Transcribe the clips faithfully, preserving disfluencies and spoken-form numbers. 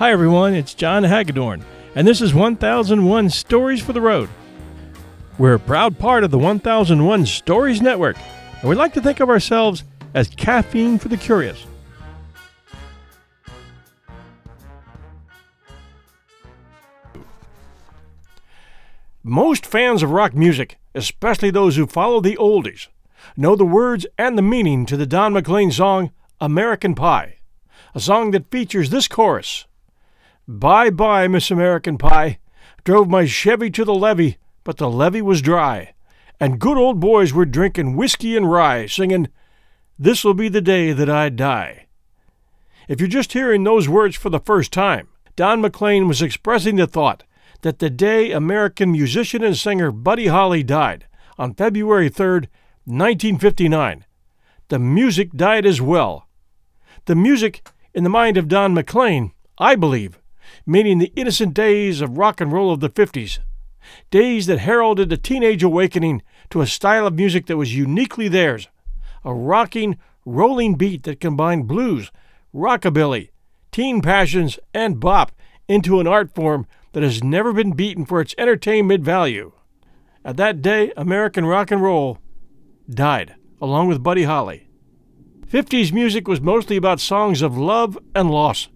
Hi everyone, it's John Hagedorn, and this is one thousand one Stories for the Road. We're a proud part of the one thousand one Stories Network, and we like to think of ourselves as caffeine for the curious. Most fans of rock music, especially those who follow the oldies, know the words and the meaning to the Don McLean song, American Pie, a song that features this chorus. Bye-bye, Miss American Pie. Drove my Chevy to the levee, but the levee was dry. And good old boys were drinking whiskey and rye, singing, This'll be the day that I die. If you're just hearing those words for the first time, Don McLean was expressing the thought that the day American musician and singer Buddy Holly died, on February third, nineteen fifty-nine, the music died as well. The music, in the mind of Don McLean, I believe, meaning the innocent days of rock and roll of the fifties, days that heralded a teenage awakening to a style of music that was uniquely theirs, a rocking, rolling beat that combined blues, rockabilly, teen passions, and bop into an art form that has never been beaten for its entertainment value. At that day, American rock and roll died, along with Buddy Holly. fifties music was mostly about songs of love and loss.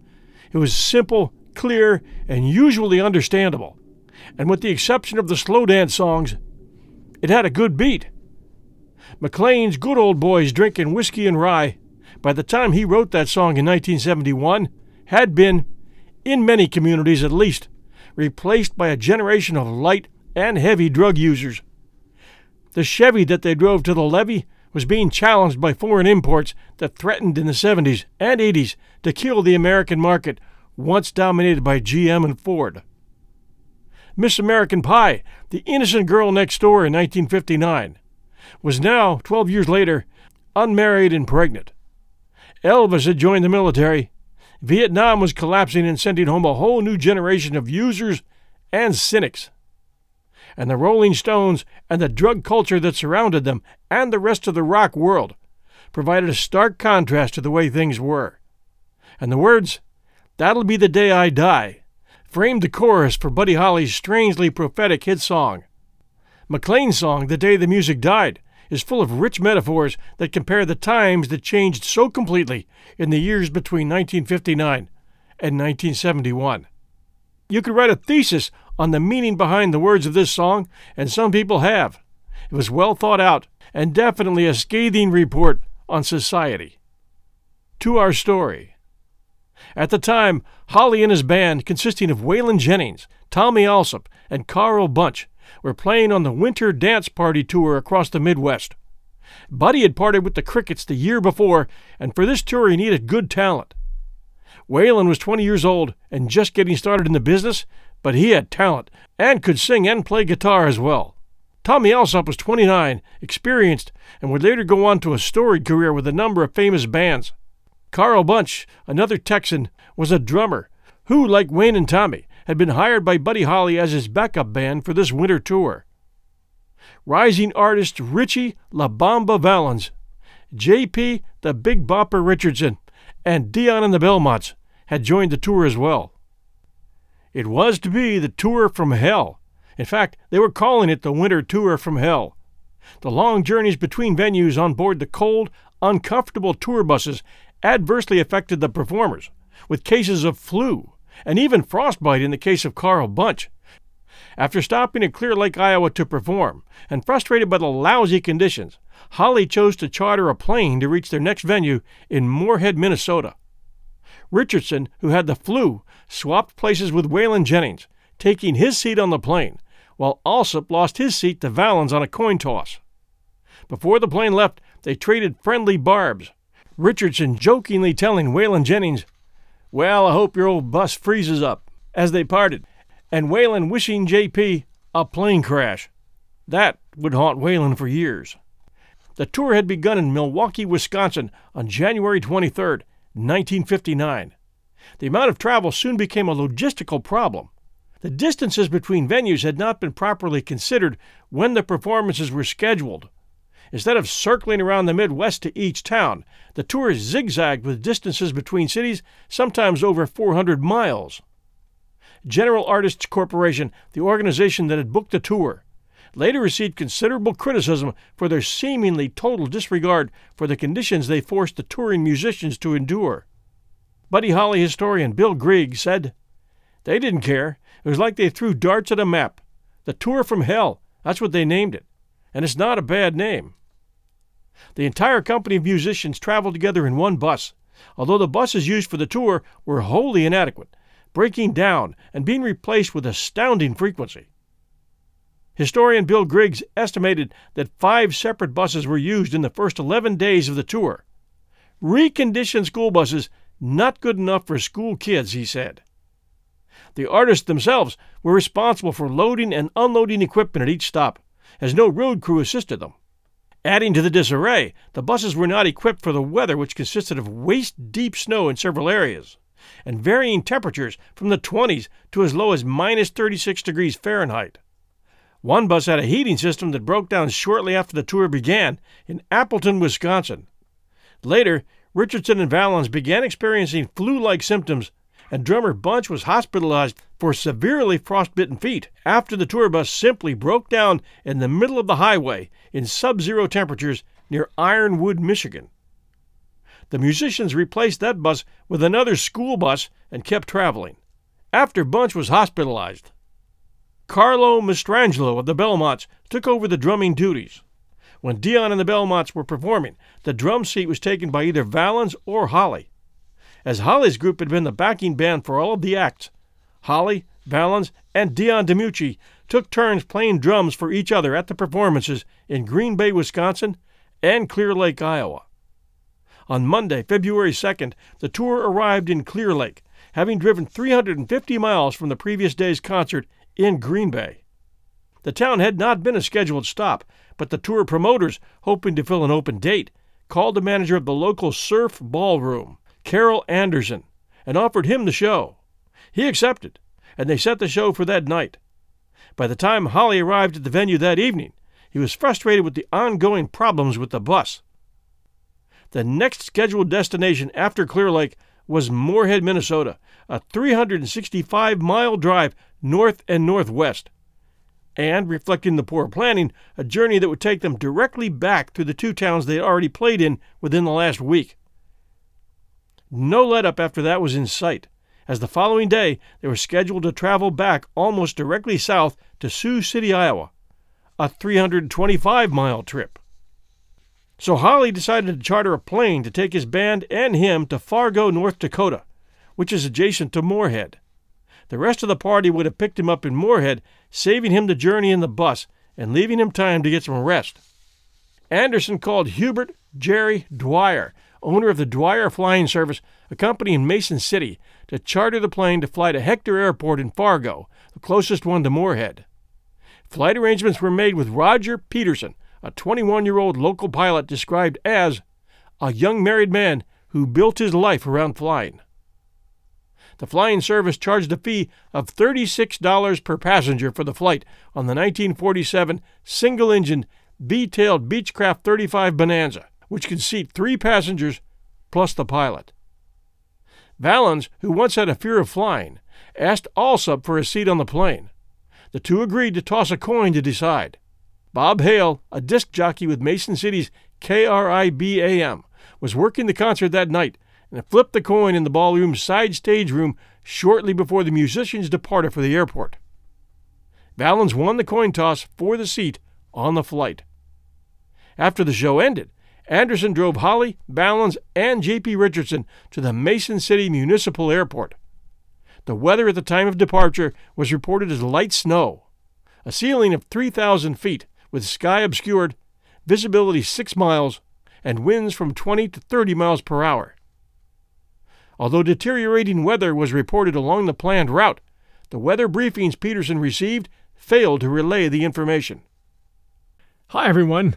It was simple, clear, and usually understandable. And with the exception of the slow dance songs, it had a good beat. McLean's Good Old Boys Drinking Whiskey and Rye, by the time he wrote that song in nineteen seventy-one, had been, in many communities at least, replaced by a generation of light and heavy drug users. The Chevy that they drove to the levee was being challenged by foreign imports that threatened in the seventies and eighties to kill the American market, once dominated by G M and Ford. Miss American Pie, the innocent girl next door in nineteen fifty-nine, was now, twelve years later, unmarried and pregnant. Elvis had joined the military. Vietnam was collapsing and sending home a whole new generation of users and cynics. And the Rolling Stones and the drug culture that surrounded them and the rest of the rock world provided a stark contrast to the way things were. And the words, That'll Be the Day I Die, framed the chorus for Buddy Holly's strangely prophetic hit song. McLean's song, The Day the Music Died, is full of rich metaphors that compare the times that changed so completely in the years between nineteen fifty-nine and nineteen seventy-one. You could write a thesis on the meaning behind the words of this song, and some people have. It was well thought out, and definitely a scathing report on society. To our story. At the time, Holly and his band, consisting of Waylon Jennings, Tommy Allsup, and Carl Bunch, were playing on the winter dance party tour across the Midwest. Buddy had parted with the Crickets the year before, and for this tour he needed good talent. Waylon was twenty years old and just getting started in the business, but he had talent and could sing and play guitar as well. Tommy Allsup was twenty-nine, experienced, and would later go on to a storied career with a number of famous bands. Carl Bunch, another Texan, was a drummer who, like Wayne and Tommy, had been hired by Buddy Holly as his backup band for this winter tour. Rising artists Richie La Bamba Valens, J P the Big Bopper Richardson, and Dion and the Belmonts had joined the tour as well. It was to be the Tour from Hell. In fact, they were calling it the Winter Tour from Hell. The long journeys between venues on board the cold, uncomfortable tour buses adversely affected the performers, with cases of flu and even frostbite in the case of Carl Bunch. After stopping in Clear Lake, Iowa to perform, and frustrated by the lousy conditions, Holly chose to charter a plane to reach their next venue in Moorhead, Minnesota. Richardson, who had the flu, swapped places with Waylon Jennings, taking his seat on the plane, while Allsup lost his seat to Valens on a coin toss. Before the plane left, they traded friendly barbs, Richardson jokingly telling Waylon Jennings, "Well, I hope your old bus freezes up," as they parted, and Waylon wishing J P a plane crash. That would haunt Waylon for years. The tour had begun in Milwaukee, Wisconsin on January twenty-third, nineteen fifty-nine. The amount of travel soon became a logistical problem. The distances between venues had not been properly considered when the performances were scheduled. Instead of circling around the Midwest to each town, the tour zigzagged with distances between cities, sometimes over four hundred miles. General Artists Corporation, the organization that had booked the tour, later received considerable criticism for their seemingly total disregard for the conditions they forced the touring musicians to endure. Buddy Holly historian Bill Griggs said, "They didn't care. It was like they threw darts at a map. The Tour from Hell, that's what they named it. And it's not a bad name." The entire company of musicians traveled together in one bus, although the buses used for the tour were wholly inadequate, breaking down and being replaced with astounding frequency. Historian Bill Griggs estimated that five separate buses were used in the first eleven days of the tour. "Reconditioned school buses, not good enough for school kids," he said. The artists themselves were responsible for loading and unloading equipment at each stop, as no road crew assisted them. Adding to the disarray, the buses were not equipped for the weather, which consisted of waist-deep snow in several areas, and varying temperatures from the twenties to as low as minus thirty-six degrees Fahrenheit. One bus had a heating system that broke down shortly after the tour began in Appleton, Wisconsin. Later, Richardson and Valens began experiencing flu-like symptoms, and drummer Bunch was hospitalized for severely frostbitten feet after the tour bus simply broke down in the middle of the highway in sub-zero temperatures near Ironwood, Michigan. The musicians replaced that bus with another school bus and kept traveling after Bunch was hospitalized. Carlo Mistrangelo of the Belmonts took over the drumming duties. When Dion and the Belmonts were performing, the drum seat was taken by either Valens or Holly. As Holly's group had been the backing band for all of the acts, Holly, Valens, and Dion DiMucci took turns playing drums for each other at the performances in Green Bay, Wisconsin, and Clear Lake, Iowa. On Monday, February second, the tour arrived in Clear Lake, having driven three hundred fifty miles from the previous day's concert in Green Bay. The town had not been a scheduled stop, but the tour promoters, hoping to fill an open date, called the manager of the local Surf Ballroom, Carroll Anderson, and offered him the show. He accepted, and they set the show for that night. By the time Holly arrived at the venue that evening, he was frustrated with the ongoing problems with the bus. The next scheduled destination after Clear Lake was Moorhead, Minnesota, a three hundred sixty-five mile drive north and northwest, and, reflecting the poor planning, a journey that would take them directly back through the two towns they had already played in within the last week. No let-up after that was in sight, as the following day they were scheduled to travel back almost directly south to Sioux City, Iowa, a three hundred twenty-five mile trip. So Holly decided to charter a plane to take his band and him to Fargo, North Dakota, which is adjacent to Moorhead. The rest of the party would have picked him up in Moorhead, saving him the journey in the bus and leaving him time to get some rest. Anderson called Hubert Jerry Dwyer, owner of the Dwyer Flying Service, a company in Mason City, to charter the plane to fly to Hector Airport in Fargo, the closest one to Moorhead. Flight arrangements were made with Roger Peterson, a twenty-one-year-old local pilot described as a young married man who built his life around flying. the flying service charged a fee of thirty-six dollars per passenger for the flight on the nineteen forty-seven single-engine B-tailed Beechcraft thirty-five Bonanza, which could seat three passengers plus the pilot. Valens, who once had a fear of flying, asked Allsup for a seat on the plane. The two agreed to toss a coin to decide. Bob Hale, a disc jockey with Mason City's K R I B A M, was working the concert that night and flipped the coin in the ballroom's side stage room shortly before the musicians departed for the airport. Valens won the coin toss for the seat on the flight. After the show ended, Anderson drove Holly, Valens, and J P. Richardson to the Mason City Municipal Airport. The weather at the time of departure was reported as light snow, a ceiling of three thousand feet with sky obscured, visibility six miles, and winds from twenty to thirty miles per hour. Although deteriorating weather was reported along the planned route, the weather briefings Peterson received failed to relay the information. Hi, everyone.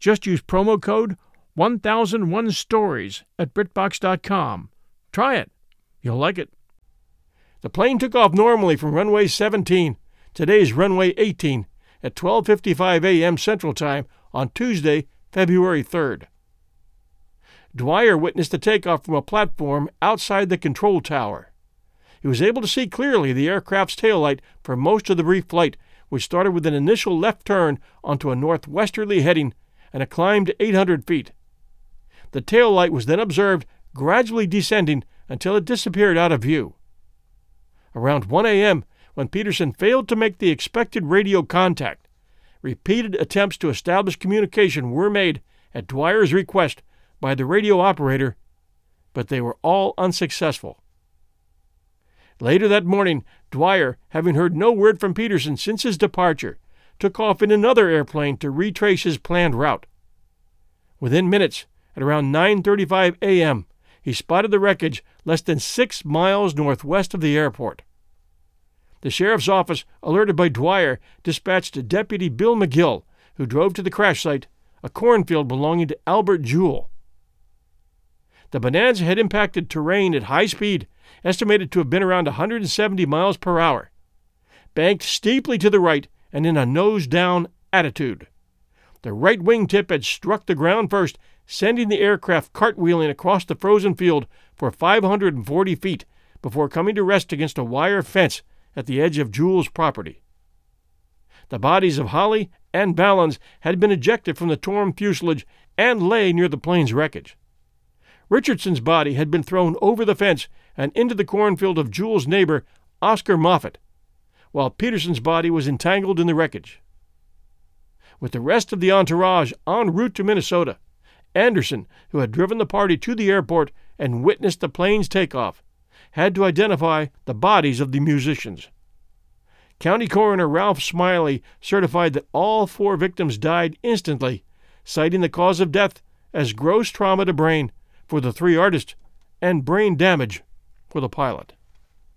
Just use promo code one thousand one stories at BritBox dot com. Try it. You'll like it. The plane took off normally from runway seventeen, today's runway eighteen, at twelve fifty-five a.m. Central Time on Tuesday, February third. Dwyer witnessed the takeoff from a platform outside the control tower. He was able to see clearly the aircraft's taillight for most of the brief flight, which started with an initial left turn onto a northwesterly heading and a climb to eight hundred feet. The taillight was then observed gradually descending until it disappeared out of view. Around one a.m., when Peterson failed to make the expected radio contact, repeated attempts to establish communication were made at Dwyer's request by the radio operator, but they were all unsuccessful. Later that morning, Dwyer, having heard no word from Peterson since his departure, took off in another airplane to retrace his planned route. Within minutes, at around nine thirty-five a.m., he spotted the wreckage less than six miles northwest of the airport. The sheriff's office, alerted by Dwyer, dispatched Deputy Bill McGill, who drove to the crash site, a cornfield belonging to Albert Jewell. The Bonanza had impacted terrain at high speed, estimated to have been around one hundred seventy miles per hour, banked steeply to the right and in a nose-down attitude. The right wingtip had struck the ground first, sending the aircraft cartwheeling across the frozen field for five hundred forty feet before coming to rest against a wire fence at the edge of Jewell's property. The bodies of Holly and Valens had been ejected from the torn fuselage and lay near the plane's wreckage. Richardson's body had been thrown over the fence and into the cornfield of Jewell's neighbor, Oscar Moffat, while Peterson's body was entangled in the wreckage. With the rest of the entourage en route to Minnesota, Anderson, who had driven the party to the airport and witnessed the plane's takeoff, had to identify the bodies of the musicians. County Coroner Ralph Smiley certified that all four victims died instantly, citing the cause of death as gross trauma to brain for the three artists and brain damage for the pilot.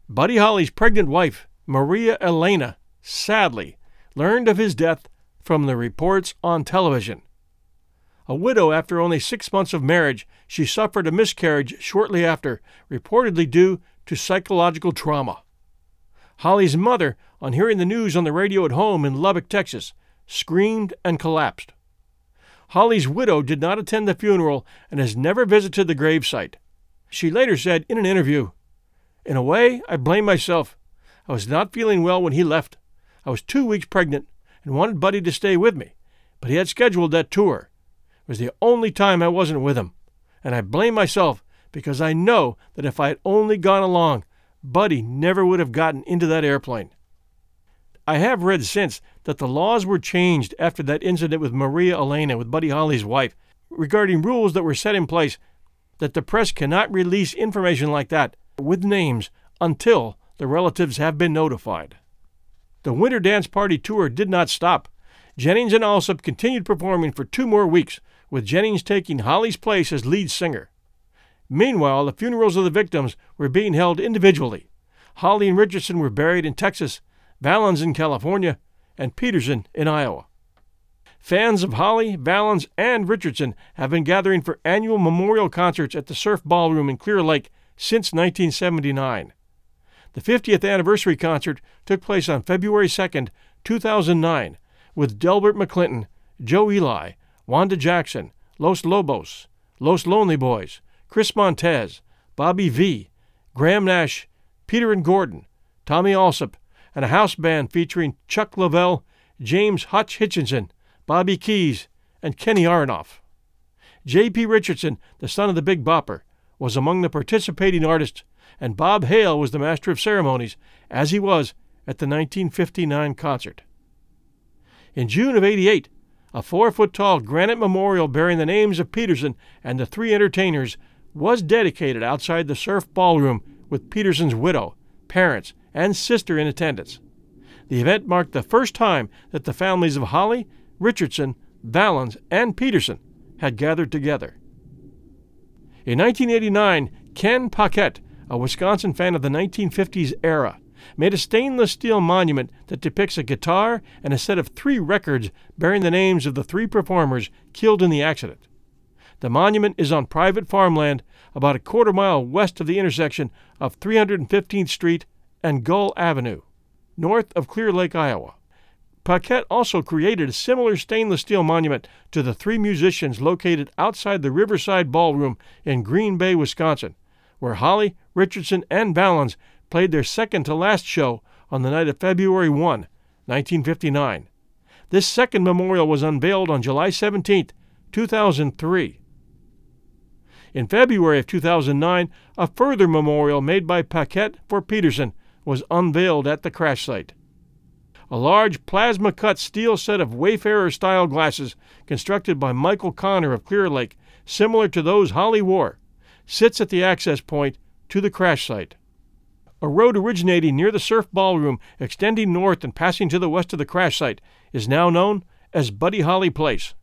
Buddy Holly's pregnant wife, Maria Elena, sadly learned of his death from the reports on television. A widow after only six months of marriage, she suffered a miscarriage shortly after, reportedly due to psychological trauma. Holly's mother, on hearing the news on the radio at home in Lubbock, Texas, screamed and collapsed. Holly's widow did not attend the funeral and has never visited the gravesite. She later said in an interview, In a way, I blame myself. I was not feeling well when he left. I was two weeks pregnant and wanted Buddy to stay with me, but he had scheduled that tour. It was the only time I wasn't with him. And I blame myself because I know that if I had only gone along, Buddy never would have gotten into that airplane. I have read since that the laws were changed after that incident with Maria Elena, with Buddy Holly's wife, regarding rules that were set in place that the press cannot release information like that with names until the relatives have been notified. The Winter Dance Party tour did not stop. Jennings and Allsup continued performing for two more weeks, with Jennings taking Holly's place as lead singer. Meanwhile, the funerals of the victims were being held individually. Holly and Richardson were buried in Texas, Valens in California, and Peterson in Iowa. Fans of Holly, Valens, and Richardson have been gathering for annual memorial concerts at the Surf Ballroom in Clear Lake since nineteen seventy-nine. The fiftieth anniversary concert took place on February second, two thousand nine, with Delbert McClinton, Joe Ely, Wanda Jackson, Los Lobos, Los Lonely Boys, Chris Montez, Bobby V, Graham Nash, Peter and Gordon, Tommy Allsup, and a house band featuring Chuck Lovell, James Hutch Hitchinson, Bobby Keys, and Kenny Aronoff. J P. Richardson, the son of the Big Bopper, was among the participating artists, and Bob Hale was the master of ceremonies, as he was at the nineteen fifty-nine concert. In June of eighty-eight, a four-foot-tall granite memorial bearing the names of Peterson and the three entertainers was dedicated outside the Surf Ballroom, with Peterson's widow, parents, and sister in attendance. The event marked the first time that the families of Holly, Richardson, Valens, and Peterson had gathered together. In nineteen eighty-nine, Ken Paquette, a Wisconsin fan of the nineteen fifties era, made a stainless steel monument that depicts a guitar and a set of three records bearing the names of the three performers killed in the accident. The monument is on private farmland about a quarter mile west of the intersection of three hundred fifteenth Street and Gull Avenue, north of Clear Lake, Iowa. Paquette also created a similar stainless steel monument to the three musicians located outside the Riverside Ballroom in Green Bay, Wisconsin, where Holly, Richardson, and Valens played their second-to-last show on the night of February first, nineteen fifty-nine. This second memorial was unveiled on July seventeenth, two thousand three. In February of two thousand nine, a further memorial made by Paquette for Peterson was unveiled at the crash site. A large plasma-cut steel set of Wayfarer-style glasses constructed by Michael Connor of Clear Lake, similar to those Holly wore, sits at the access point to the crash site. A road originating near the Surf Ballroom, extending north and passing to the west of the crash site, is now known as Buddy Holly Place.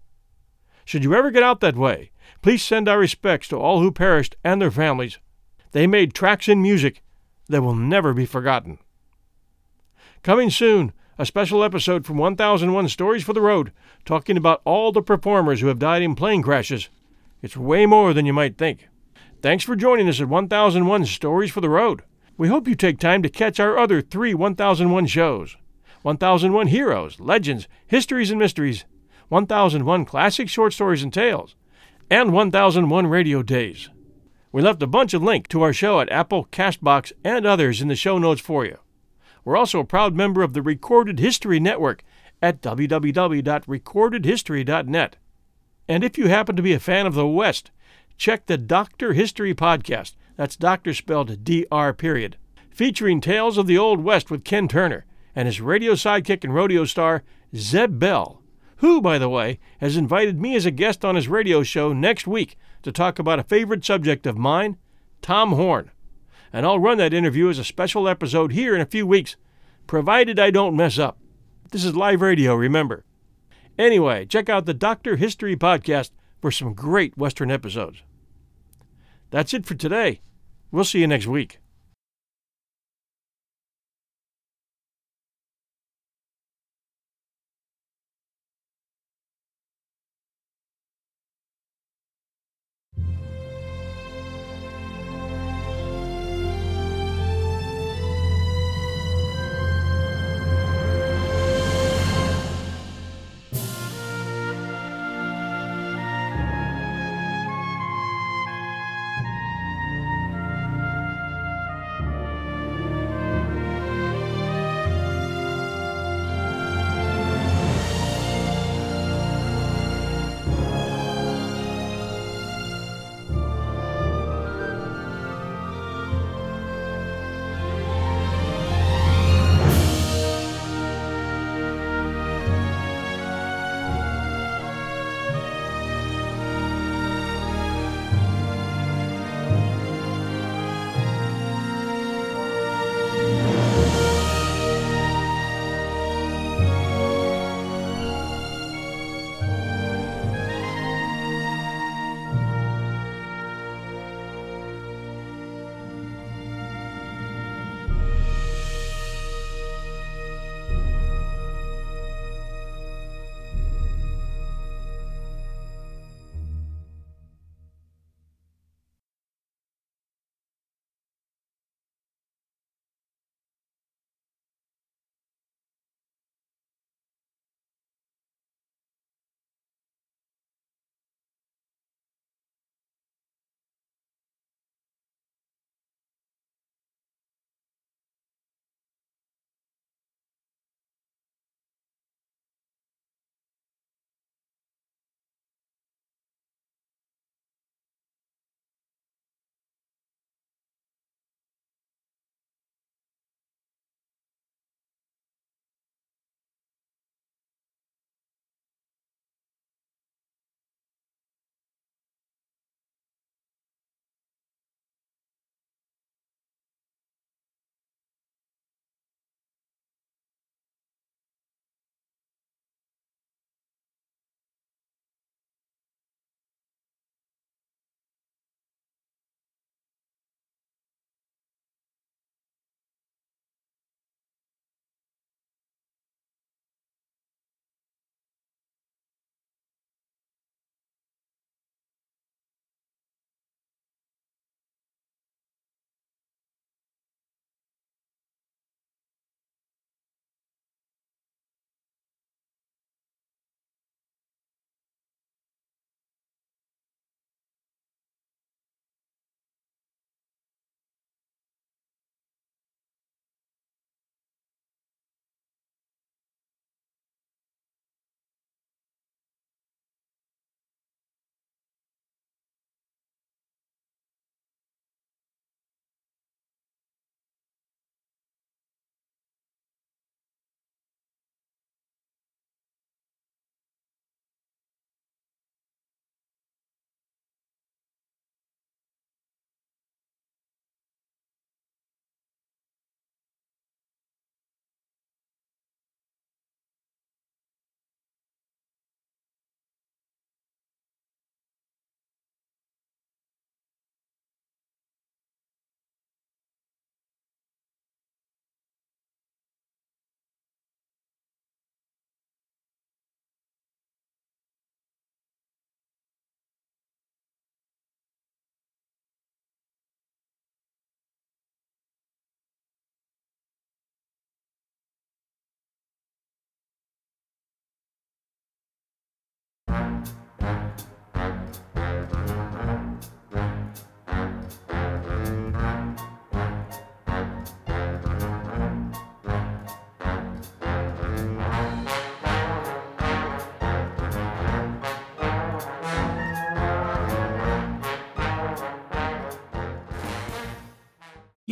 Should you ever get out that way, please send our respects to all who perished and their families. They made tracks in music that will never be forgotten. Coming soon, a special episode from one thousand one Stories for the Road, talking about all the performers who have died in plane crashes. It's way more than you might think. Thanks for joining us at one thousand one Stories for the Road. We hope you take time to catch our other three one thousand one shows: one thousand one Heroes, Legends, Histories and Mysteries, one thousand one Classic Short Stories and Tales, and one thousand one Radio Days. We left a bunch of links to our show at Apple, CastBox, and others in the show notes for you. We're also a proud member of the Recorded History Network at w w w dot recorded history dot net. And if you happen to be a fan of the West, check the Doctor History Podcast. That's Doctor spelled D R period. Featuring Tales of the Old West with Ken Turner and his radio sidekick and rodeo star, Zeb Bell, who, by the way, has invited me as a guest on his radio show next week to talk about a favorite subject of mine, Tom Horn. And I'll run that interview as a special episode here in a few weeks, provided I don't mess up. This is live radio, remember. Anyway, check out the Doctor History Podcast for some great Western episodes. That's it for today. We'll see you next week.